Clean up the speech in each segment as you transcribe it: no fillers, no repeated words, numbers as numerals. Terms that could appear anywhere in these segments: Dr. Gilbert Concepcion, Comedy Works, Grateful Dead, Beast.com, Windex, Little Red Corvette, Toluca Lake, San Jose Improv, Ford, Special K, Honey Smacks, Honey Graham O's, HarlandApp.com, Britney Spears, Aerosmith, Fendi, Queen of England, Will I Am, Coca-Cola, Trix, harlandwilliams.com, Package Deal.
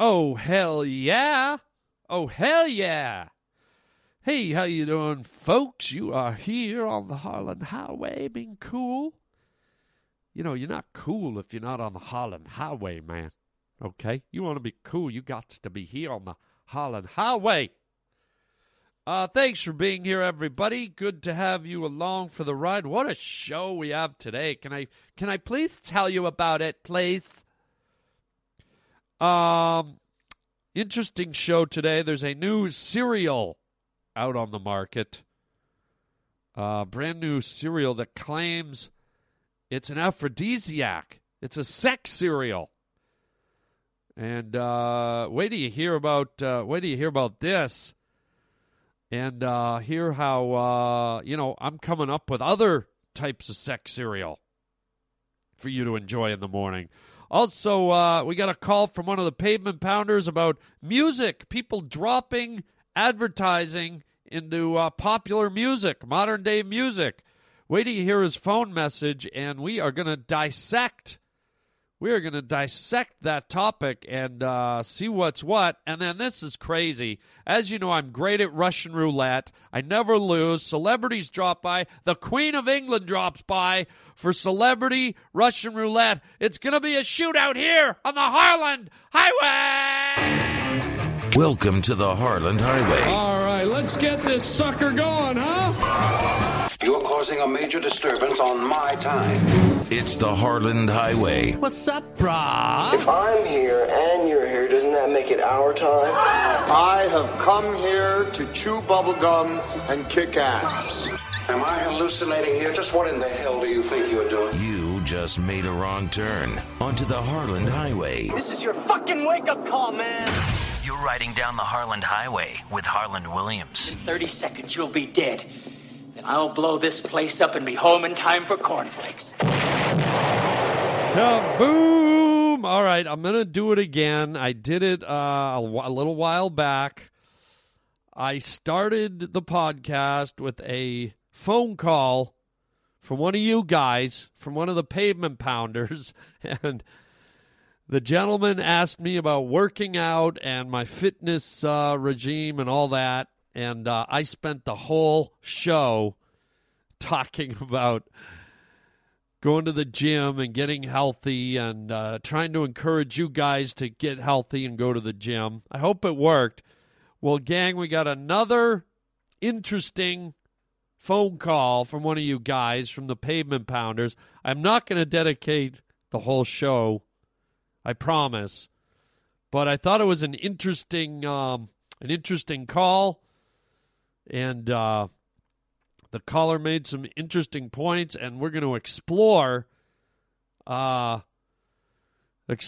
Oh, hell yeah. Oh, hell yeah. Hey, how you doing, folks? You are here on the Harland Highway being cool. You know, you're not cool if you're not on the Harland Highway, man. Okay? You want to be cool, you got to be here on the Harland Highway. Thanks for being here, everybody. Good to have you along for the ride. What a show we have today. Can I please tell you about it, please? Interesting show today. There's a new cereal out on the market. Brand new cereal that claims it's an aphrodisiac. It's a sex cereal. And wait till you hear about this, and hear how I'm coming up with other types of sex cereal for you to enjoy in the morning. Also, we got a call from one of the pavement pounders about music, people dropping advertising into popular music, modern-day music. Wait till you hear his phone message, and we are going to dissect. We are going to dissect that topic and see what's what. And then this is crazy. As you know, I'm great at Russian roulette. I never lose. Celebrities drop by. The Queen of England drops by for celebrity Russian roulette. It's going to be a shootout here on the Harland Highway. Welcome to the Harland Highway. All right, let's get this sucker going, huh? You're causing a major disturbance on my time. It's the Harland Highway. What's up, brah? If I'm here and you're here, doesn't that make it our time? I have come here to chew bubblegum and kick ass. Am I hallucinating here? Just what in the hell do you think you're doing? You just made a wrong turn onto the Harland Highway. This is your fucking wake-up call, man. You're riding down the Harland Highway with Harland Williams. In 30 seconds, you'll be dead. And I'll blow this place up and be home in time for cornflakes. Kaboom! All right, I'm going to do it again. I did it a little while back. I started the podcast with a phone call from one of you guys, from one of the pavement pounders, and the gentleman asked me about working out and my fitness regime and all that. And I spent the whole show talking about going to the gym and getting healthy and trying to encourage you guys to get healthy and go to the gym. I hope it worked. Well, gang, we got another interesting phone call from one of you guys, from the Pavement Pounders. I'm not going to dedicate the whole show, I promise. But I thought it was an interesting call. And the caller made some interesting points, and we're going to explore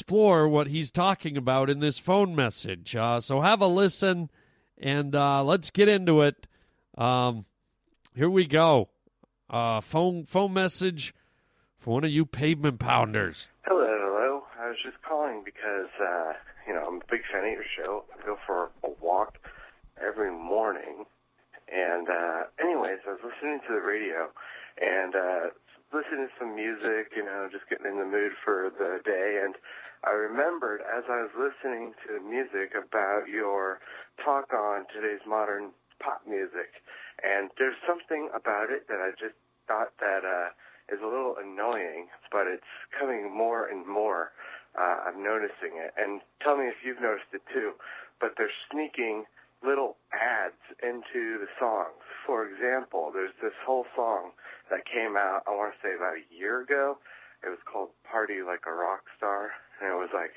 what he's talking about in this phone message. So have a listen, and let's get into it. Here we go. Phone message for one of you pavement pounders. Hello. I was just calling because, I'm a big fan of your show. I go for a walk every morning. And anyways, I was listening to the radio and listening to some music, just getting in the mood for the day. And I remembered as I was listening to the music about your talk on today's modern pop music. And there's something about it that I just thought that is a little annoying, but it's coming more and more. I'm noticing it. And tell me if you've noticed it too, but they're sneaking little ads into the songs. For example, there's this whole song that came out, I want to say about a year ago. It was called Party Like a Rock Star. And it was like,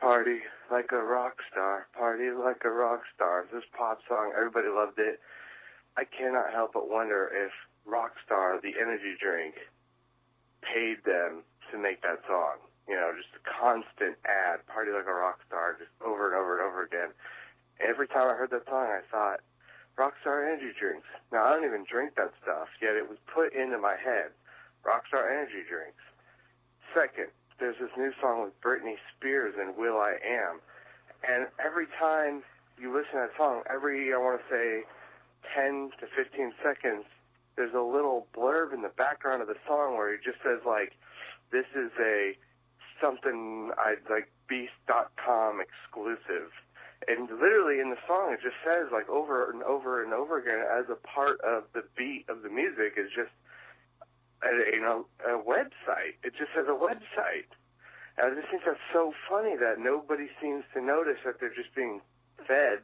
party like a rock star, party like a rock star. This pop song, everybody loved it. I cannot help but wonder if Rockstar, the energy drink, paid them to make that song. Just a constant ad, Party Like a Rock Star, just over and over and over again. Every time I heard that song, I thought, Rockstar energy drinks. Now, I don't even drink that stuff, yet it was put into my head. Rockstar energy drinks. Second, there's this new song with Britney Spears and Will I Am. And every time you listen to that song, every, 10 to 15 seconds, there's a little blurb in the background of the song where it just says, this is something I'd like Beast.com exclusive. And literally in the song, it just says, like, over and over and over again, as a part of the beat of the music, is just, a website. It just says a website. And I just think that's so funny that nobody seems to notice that they're just being fed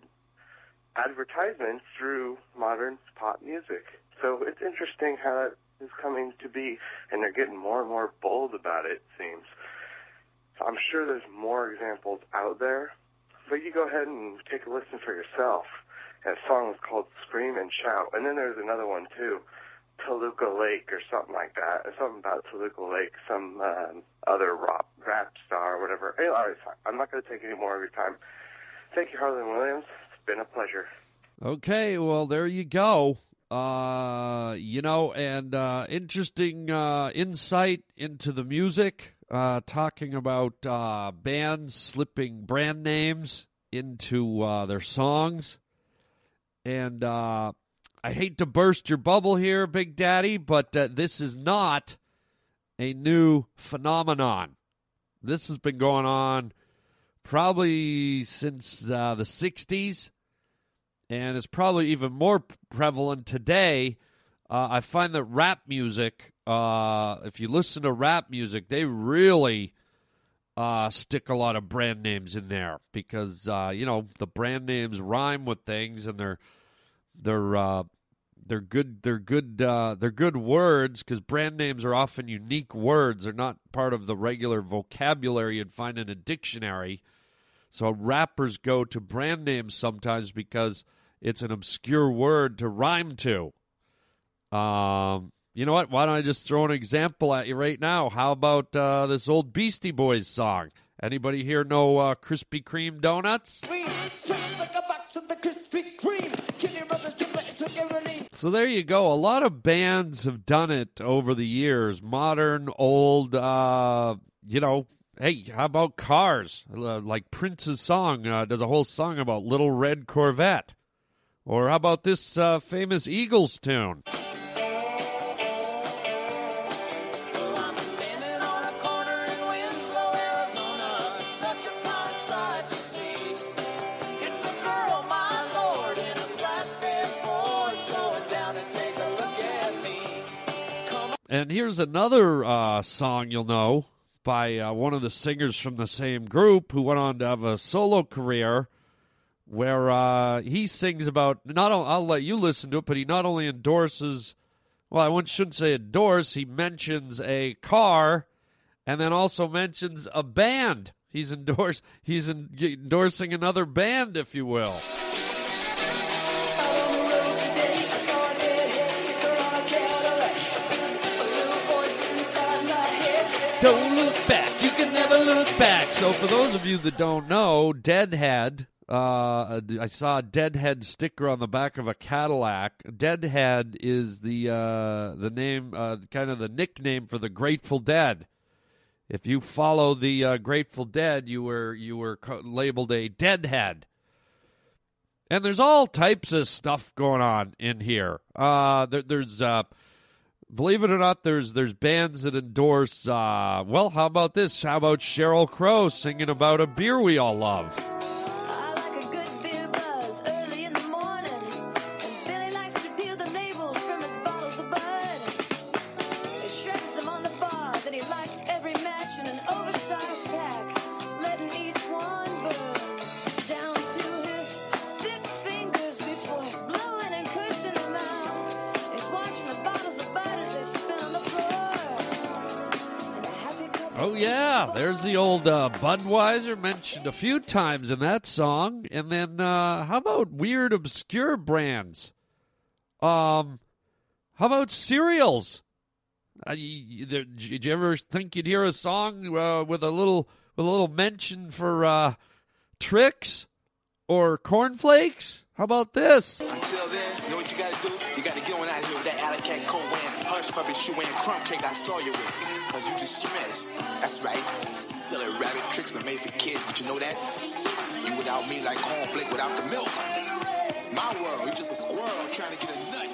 advertisements through modern pop music. So it's interesting how that is coming to be, and they're getting more and more bold about it, it seems. So I'm sure there's more examples out there. But you go ahead and take a listen for yourself. That song was called Scream and Shout. And then there's another one, too, Toluca Lake or something like that. Or something about Toluca Lake, some other rap star or whatever. Anyway, all right, fine. I'm not going to take any more of your time. Thank you, Harland Williams. It's been a pleasure. Okay, well, there you go. Interesting insight into the music. Talking about bands slipping brand names into their songs. And I hate to burst your bubble here, Big Daddy, but this is not a new phenomenon. This has been going on probably since the 60s, and it's probably even more prevalent today. I find that rap music, if you listen to rap music, they really stick a lot of brand names in there because, the brand names rhyme with things and they're good words because brand names are often unique words. They're not part of the regular vocabulary you'd find in a dictionary. So rappers go to brand names sometimes because it's an obscure word to rhyme to. You know what? Why don't I just throw an example at you right now? How about this old Beastie Boys song? Anybody here know Krispy Kreme donuts? Fresh like a box of the Krispy Kreme. So there you go. A lot of bands have done it over the years. Modern, old, hey, how about cars? Like Prince's song does a whole song about Little Red Corvette. Or how about this famous Eagles tune? And here's another song you'll know by one of the singers from the same group who went on to have a solo career where he sings about, I'll let you listen to it, but he not only endorses, shouldn't say endorse, he mentions a car and then also mentions a band. He's endorsing another band, if you will. Don't look back. You can never look back. So for those of you that don't know, Deadhead, I saw a Deadhead sticker on the back of a Cadillac. Deadhead is the name, kind of the nickname for the Grateful Dead. If you follow the Grateful Dead, you were labeled a Deadhead. And there's all types of stuff going on in here. There's... Believe it or not, there's bands that endorse, how about this? How about Sheryl Crow singing about a beer we all love? I like a good beer buzz early in the morning. And Billy likes to peel the labels from his bottles of Bud. He shreds them on the bar, then he likes every match in an oversized pack, letting each one burn down to his thick fingers before blowing and cursing them out. He's watching the bottles of Bud. Oh, yeah, there's the old Budweiser mentioned a few times in that song. And then how about weird, obscure brands? How about cereals? Did you ever think you'd hear a song with a little mention for Trix or cornflakes? How about this? Until then, you know what you got to do? You got to get on out of here with that alley cat coat wearing, punch puppet shoe wearing, crumb cake I saw you with. Because you just smashed. That's right. Silly rabbit tricks are made for kids. Did you know that? You without me like cornflake without the milk. It's my world. You're just a squirrel trying to get a nut.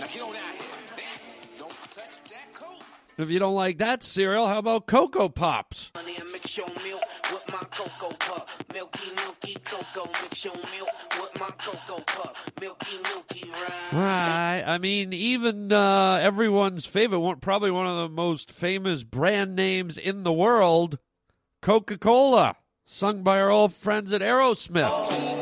Now get on out here. Don't touch that coat. If you don't like that cereal, how about Cocoa Pops? Honey, I mix your milk with my Cocoa Puff, Milky Milky Cocoa, mix your milk with my Cocoa Puff, Milky Milky Ride. Right, I mean, even everyone's favorite, probably one of the most famous brand names in the world, Coca-Cola, sung by our old friends at Aerosmith. Oh.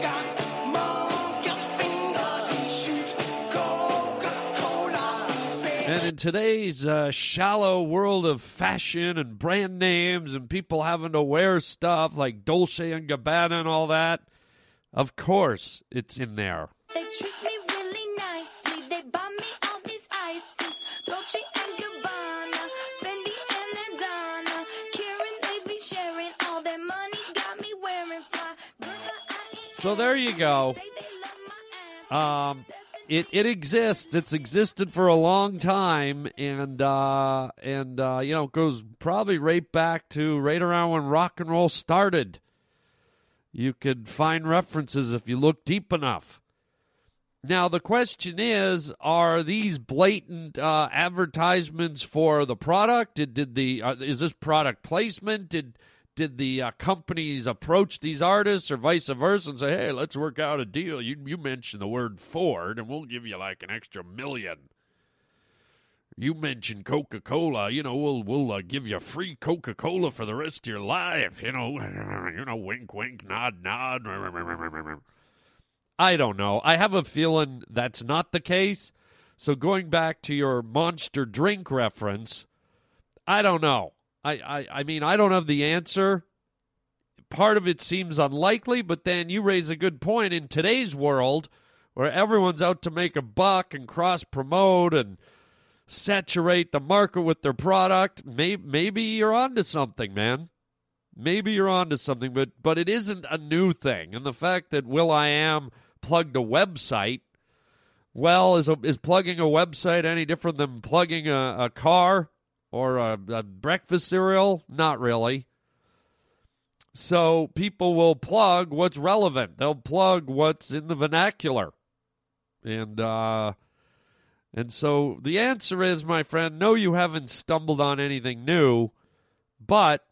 And in today's shallow world of fashion and brand names and people having to wear stuff like Dolce and Gabbana and all that, of course it's in there. They treat me really nicely. They buy me all these ices. Dolce and Gabbana, Fendi and Madonna. Karen, they be sharing all their money. Got me wearing fly. Girl, so there you go. It exists. It's existed for a long time, and you know, it goes probably right back to right around when rock and roll started. You could find references if you look deep enough. Now the question is: are these blatant advertisements for the product? Is this product placement? Did the companies approach these artists or vice versa and say, hey, let's work out a deal. You mentioned the word Ford, and we'll give you like an extra $1 million. You mentioned Coca-Cola, you know, we'll give you free Coca-Cola for the rest of your life. You know, wink, wink, nod, nod. I don't know. I have a feeling that's not the case. So going back to your monster drink reference, I don't know. I mean, I don't have the answer. Part of it seems unlikely, but then you raise a good point in today's world where everyone's out to make a buck and cross-promote and saturate the market with their product. Maybe you're onto something, man. Maybe you're onto something, but it isn't a new thing. And the fact that Will I Am plugged a website, well, is plugging a website any different than plugging a car? Or a breakfast cereal? Not really. So people will plug what's relevant. They'll plug what's in the vernacular. And so the answer is, my friend, no, you haven't stumbled on anything new, but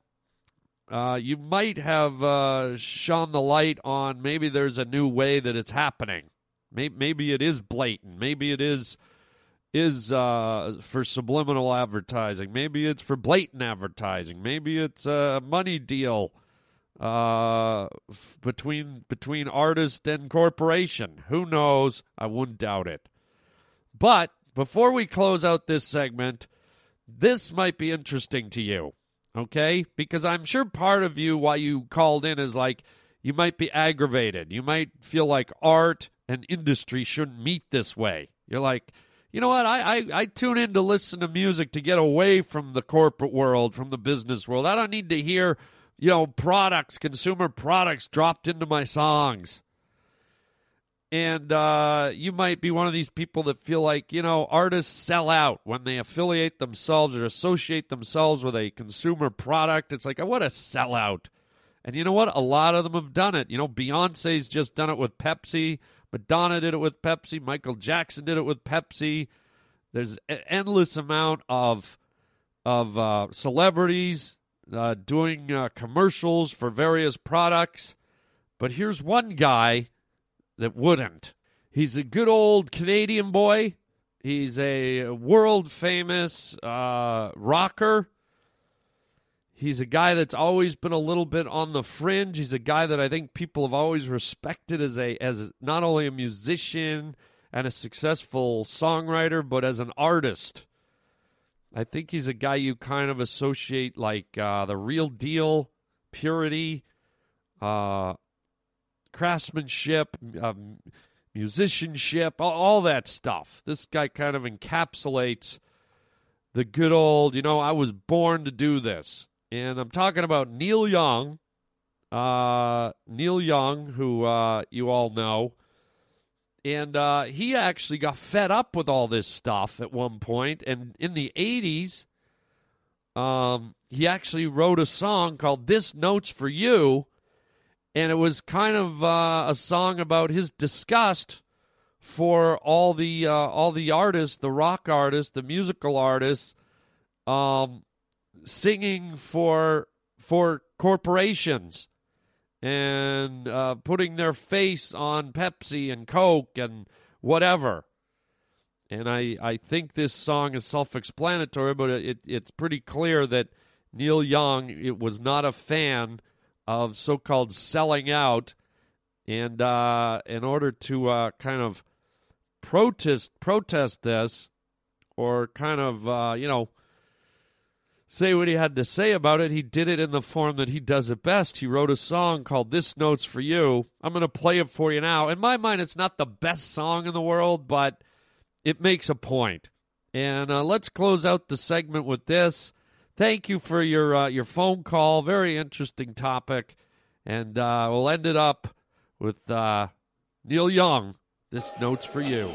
you might have shone the light on maybe there's a new way that it's happening. Maybe it is blatant. Maybe it is for subliminal advertising. Maybe it's for blatant advertising. Maybe it's a money deal between artist and corporation. Who knows? I wouldn't doubt it. But before we close out this segment, this might be interesting to you, okay? Because I'm sure part of you, why you called in, is like you might be aggravated. You might feel like art and industry shouldn't meet this way. You're like, you know what, I tune in to listen to music to get away from the corporate world, from the business world. I don't need to hear, you know, consumer products dropped into my songs. And you might be one of these people that feel like, you know, artists sell out when they affiliate themselves or associate themselves with a consumer product. It's like, what a sellout. And you know what? A lot of them have done it. You know, Beyonce's just done it with Pepsi. Madonna did it with Pepsi. Michael Jackson did it with Pepsi. There's an endless amount of celebrities doing commercials for various products. But here's one guy that wouldn't. He's a good old Canadian boy. He's a world-famous rocker. He's a guy that's always been a little bit on the fringe. He's a guy that I think people have always respected as not only a musician and a successful songwriter, but as an artist. I think he's a guy you kind of associate like the real deal, purity, craftsmanship, musicianship, all that stuff. This guy kind of encapsulates the good old, you know, I was born to do this. And I'm talking about Neil Young, who you all know. And he actually got fed up with all this stuff at one point. And in the 80s, he actually wrote a song called This Note's for You. And it was kind of a song about his disgust for all the artists, the rock artists, the musical artists, singing for corporations and putting their face on Pepsi and Coke and whatever. And I think this song is self-explanatory, but it's pretty clear that Neil Young was not a fan of so-called selling out. And in order to kind of protest this, or kind of, say what he had to say about it, he did it in the form that he does it best. He wrote a song called This Note's For You. I'm going to play it for you now. In my mind, it's not the best song in the world, but it makes a point. And let's close out the segment with this. Thank you for your phone call. Very interesting topic. And we'll end it up with Neil Young. This Note's For You.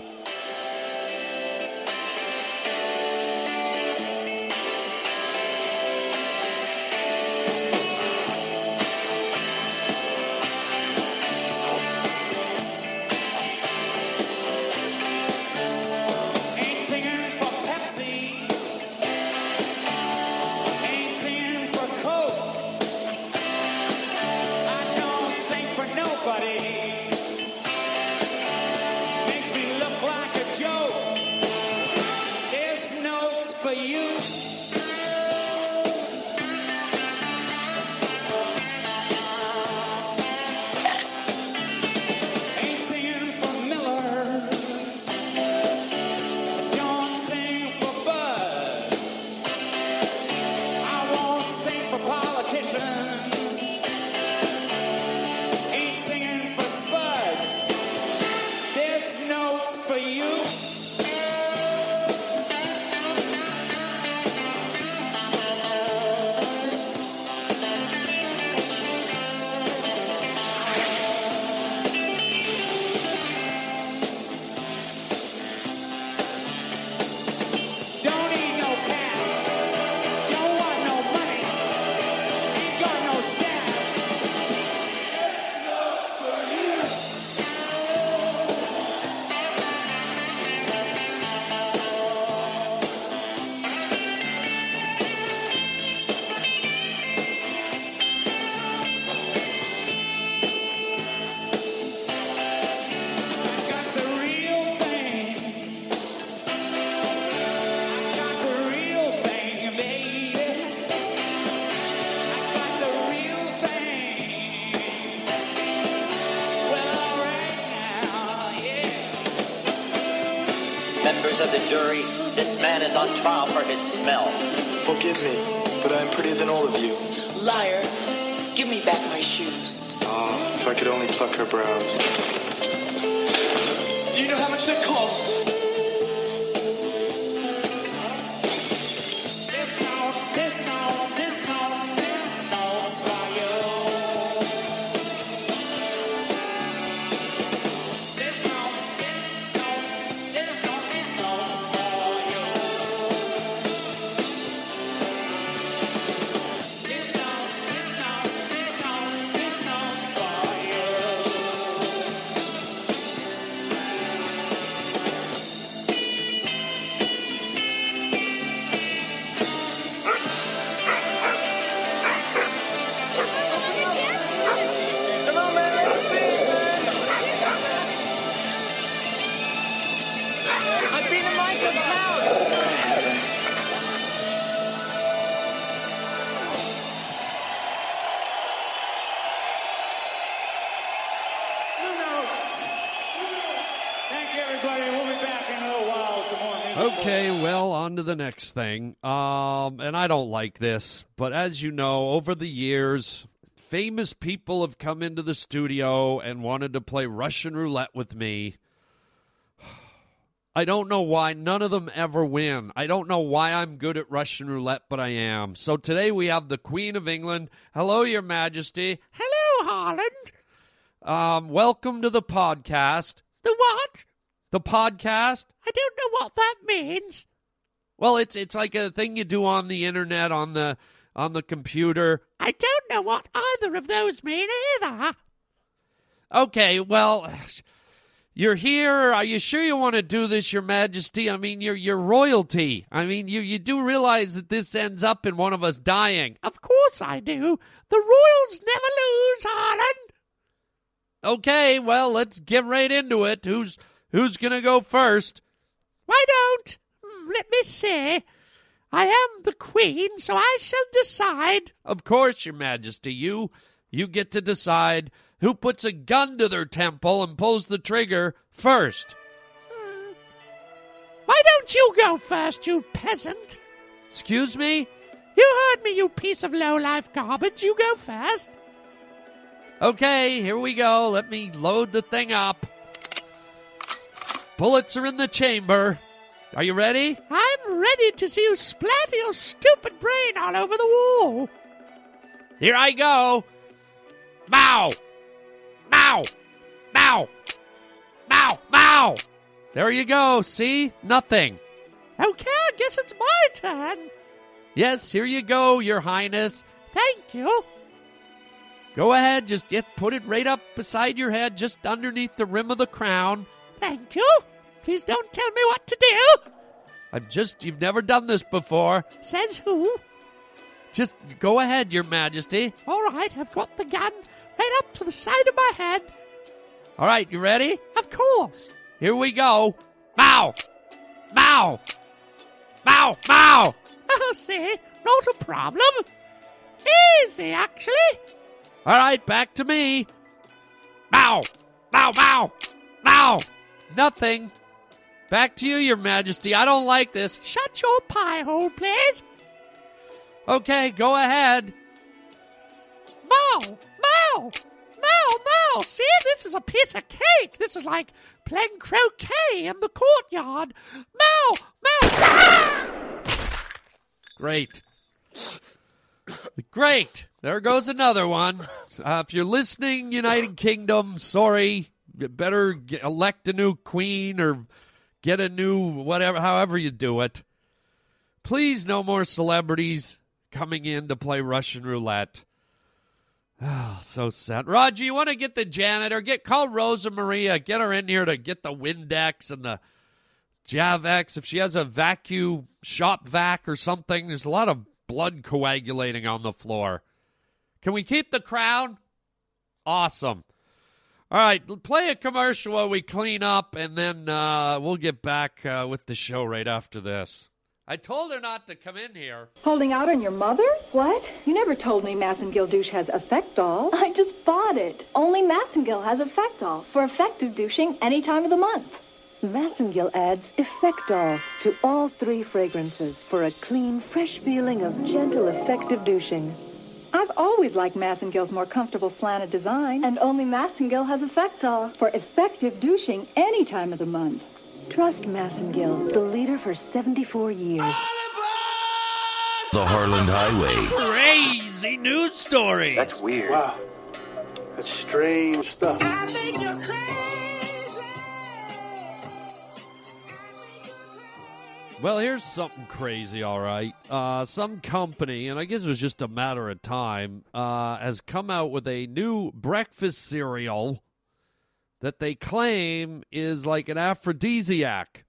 This man is on trial for his smell. Forgive me, but I'm prettier than all of you. Liar. Give me back my shoes. Oh, if I could only pluck her brows. Do you know how much that cost? The next thing, and I don't like this, but as you know, over the years, famous people have come into the studio and wanted to play Russian roulette with me. I don't know why. None of them ever win. I don't know why I'm good at Russian roulette, but I am. So today we have the Queen of England. Hello, Your Majesty. Hello, Harland. Welcome to the podcast. The what? The podcast. I don't know what that means. Well, it's like a thing you do on the internet, on the computer. I don't know what either of those mean either. Okay, well, you're here. Are you sure you want to do this, Your Majesty? I mean, you're royalty. I mean, you do realize that this ends up in one of us dying. Of course I do. The royals never lose, Harland. Okay, well, let's get right into it. Who's going to go first? Why don't? Let me see. I am the queen, so I shall decide. Of course, Your Majesty, you get to decide who puts a gun to their temple and pulls the trigger first. Why don't you go first, you peasant? Excuse me? You heard me, you piece of low-life garbage. You go first. Okay, here we go. Let me load the thing up. Bullets are in the chamber. Are you ready? I'm ready to see you splatter your stupid brain all over the wall. Here I go. Mow! Mow! Mow! Mow! Mow! There you go. See? Nothing. Okay, I guess it's my turn. Yes, here you go, Your Highness. Thank you. Go ahead, just put it right up beside your head, just underneath the rim of the crown. Thank you. Please don't tell me what to do. You've never done this before. Says who? Just go ahead, Your Majesty. All right, I've got the gun right up to the side of my head. All right, you ready? Of course. Here we go. Bow! Bow! Bow! Bow! Oh, see, not a problem. Easy, actually. All right, back to me. Bow! Bow! Bow! Bow! Nothing. Back to you, Your Majesty. I don't like this. Shut your pie hole, please. Okay, go ahead. Mow! Mow! Mow! Mow! See, this is a piece of cake. This is like playing croquet in the courtyard. Mow! Mow! Ah! Great. There goes another one. If you're listening, United Kingdom, sorry. You better elect a new queen or get a new whatever, however you do it. Please, no more celebrities coming in to play Russian roulette. Oh, so sad. Roger, you want to get the janitor? Call Rosa Maria. Get her in here to get the Windex and the Javex, if she has a vacuum shop vac or something. There's a lot of blood coagulating on the floor. Can we keep the crown? Awesome. All right, play a commercial while we clean up, and then we'll get back with the show right after this. I told her not to come in here. Holding out on your mother? What? You never told me Massengill douche has Effectol. I just bought it. Only Massengill has Effectol for effective douching any time of the month. Massengill adds Effectol to all three fragrances for a clean, fresh feeling of gentle, effective douching. I've always liked Massengill's more comfortable slanted design, and only Massengill has Effectol for effective douching any time of the month. Trust Massengill, the leader for 74 years. The Harland Highway. Crazy news story. That's weird. Wow. That's strange stuff. I think you're crazy. Well, here's something crazy, all right. Some company, and I guess it was just a matter of time, has come out with a new breakfast cereal that they claim is like an aphrodisiac.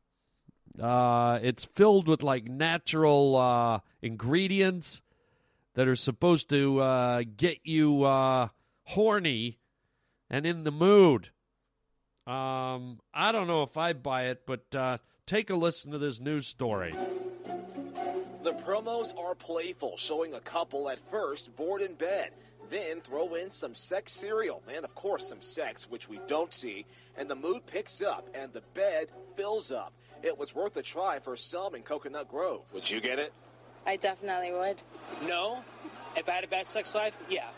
It's filled with like natural ingredients that are supposed to get you horny and in the mood. I don't know if I buy it, but... take a listen to this news story. The promos are playful, showing a couple at first bored in bed, then throw in some sex cereal, and of course some sex, which we don't see, and the mood picks up, and the bed fills up. It was worth a try for some in Coconut Grove. Would you get it? I definitely would. No? If I had a bad sex life, yeah.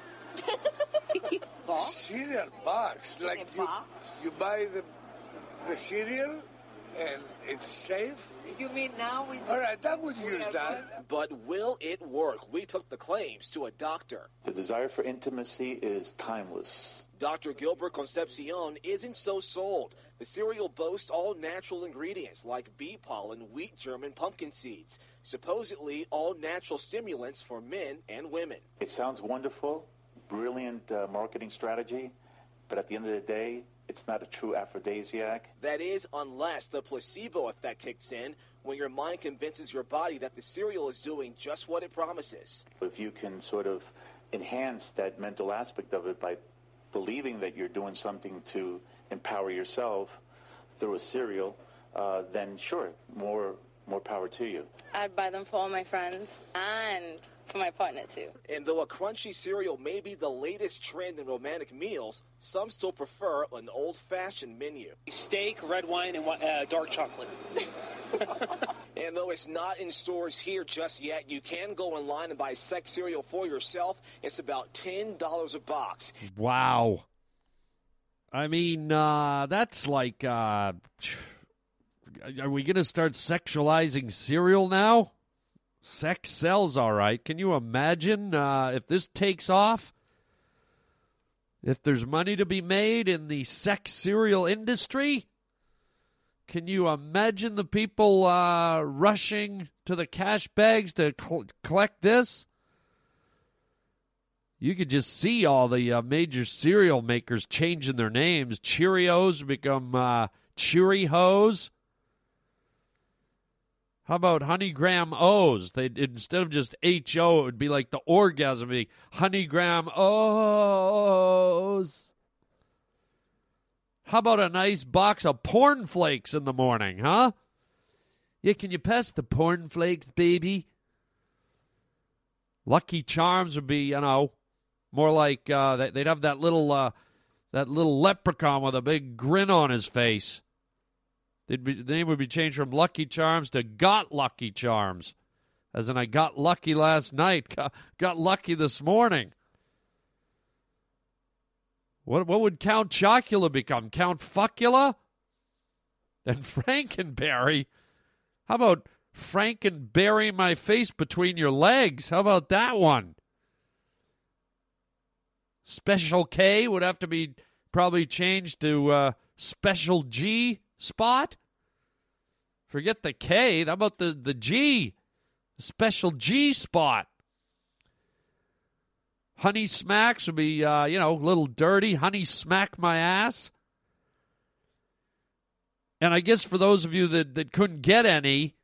Cereal box, like you buy the cereal? And it's safe? You mean now we... All right, that would use that. But will it work? We took the claims to a doctor. The desire for intimacy is timeless. Dr. Gilbert Concepcion isn't so sold. The cereal boasts all natural ingredients like bee pollen, wheat germ, and pumpkin seeds. Supposedly all natural stimulants for men and women. It sounds wonderful, brilliant marketing strategy, but at the end of the day, it's not a true aphrodisiac. That is, unless the placebo effect kicks in, when your mind convinces your body that the cereal is doing just what it promises. If you can sort of enhance that mental aspect of it by believing that you're doing something to empower yourself through a cereal, then sure, more power to you. I'd buy them for all my friends and for my partner, too. And though a crunchy cereal may be the latest trend in romantic meals, some still prefer an old-fashioned menu. Steak, red wine, and dark chocolate. And though it's not in stores here just yet, you can go online and buy sex cereal for yourself. It's about $10 a box. Wow. I mean, that's like... Are we going to start sexualizing cereal now? Sex sells, all right. Can you imagine if this takes off? If there's money to be made in the sex cereal industry? Can you imagine the people rushing to the cash bags to collect this? You could just see all the major cereal makers changing their names. Cheerios become Cheery Hoes. How about Honey Graham O's? They'd, instead of just H-O, it would be like the orgasm. Be Honey Graham O's. How about a nice box of porn flakes in the morning, huh? Yeah, can you pass the porn flakes, baby? Lucky Charms would be, you know, more like they'd have that little leprechaun with a big grin on his face. The name would be changed from Lucky Charms to Got Lucky Charms. As in, I got lucky last night, got lucky this morning. What would Count Chocula become? Count Fuckula? And Frankenberry? How about Frankenberry my face between your legs? How about that one? Special K would have to be probably changed to Special G. Spot? Forget the K. How about the G? Special G spot. Honey Smacks would be, a little dirty. Honey Smack my ass. And I guess for those of you that couldn't get any,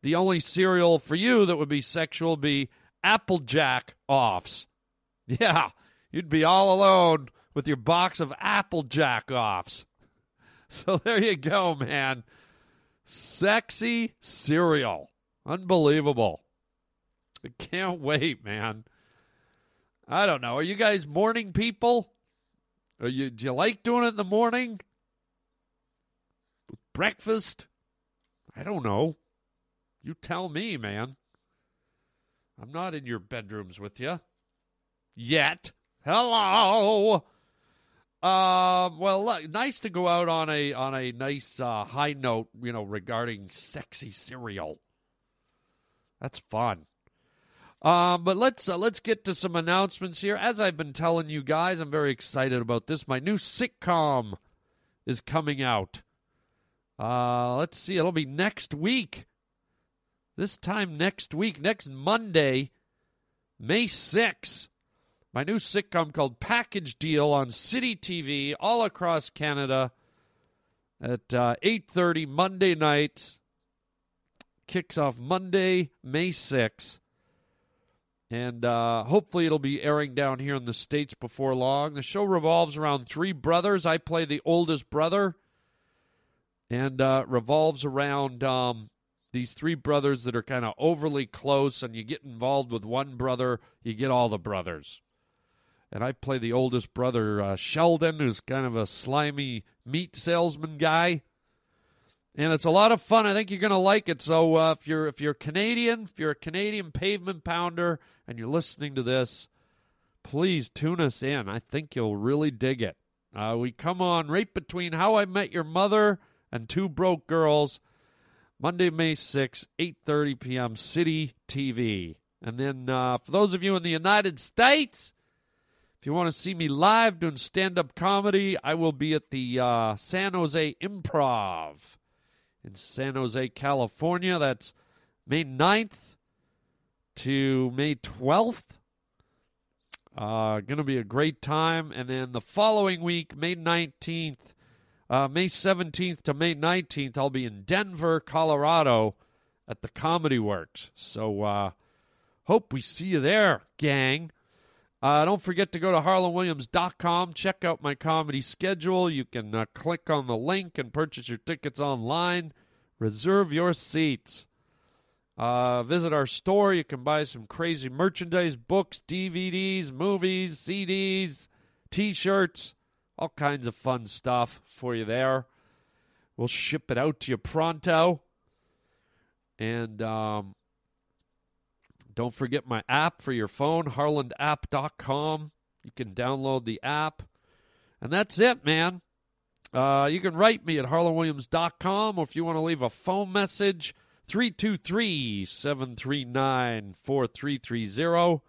the only cereal for you that would be sexual would be Applejack Offs. Yeah, you'd be all alone with your box of Applejack Offs. So there you go, man. Sexy cereal. Unbelievable. I can't wait, man. I don't know. Are you guys morning people? Do you like doing it in the morning? Breakfast? I don't know. You tell me, man. I'm not in your bedrooms with you. Yet. Hello. Well, look, nice to go out on a nice high note, regarding sexy cereal. That's fun. But let's get to some announcements here. As I've been telling you guys, I'm very excited about this. My new sitcom is coming out. Let's see, it'll be next week. This time next week, next Monday, May 6th. My new sitcom called Package Deal on City TV all across Canada at 8:30 Monday night. Kicks off Monday, May 6th. And hopefully it'll be airing down here in the States before long. The show revolves around three brothers. I play the oldest brother. And revolves around these three brothers that are kind of overly close. And you get involved with one brother, you get all the brothers. And I play the oldest brother, Sheldon, who's kind of a slimy meat salesman guy. And it's a lot of fun. I think you're going to like it. So if you're a Canadian pavement pounder and you're listening to this, please tune us in. I think you'll really dig it. We come on right between How I Met Your Mother and Two Broke Girls, Monday, May 6, 8:30 p.m., City TV. And then for those of you in the United States... If you want to see me live doing stand-up comedy, I will be at the San Jose Improv in San Jose, California. That's May 9th to May 12th. Going to be a great time. And then the following week, May 17th to May 19th, I'll be in Denver, Colorado at the Comedy Works. So hope we see you there, gang. Don't forget to go to harlandwilliams.com. Check out my comedy schedule. You can click on the link and purchase your tickets online. Reserve your seats. Visit our store. You can buy some crazy merchandise, books, DVDs, movies, CDs, T-shirts, all kinds of fun stuff for you there. We'll ship it out to you pronto. And don't forget my app for your phone, harlandapp.com. You can download the app. And that's it, man. You can write me at harlandwilliams.com, or if you want to leave a phone message, 323-739-4330.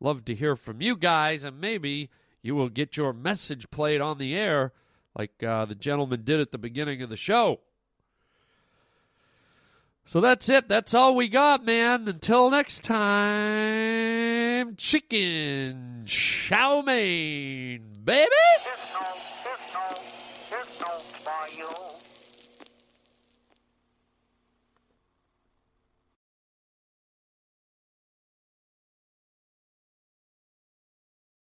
Love to hear from you guys, and maybe you will get your message played on the air like the gentleman did at the beginning of the show. So that's it. That's all we got, man. Until next time, chicken chow mein, baby. Signal for you.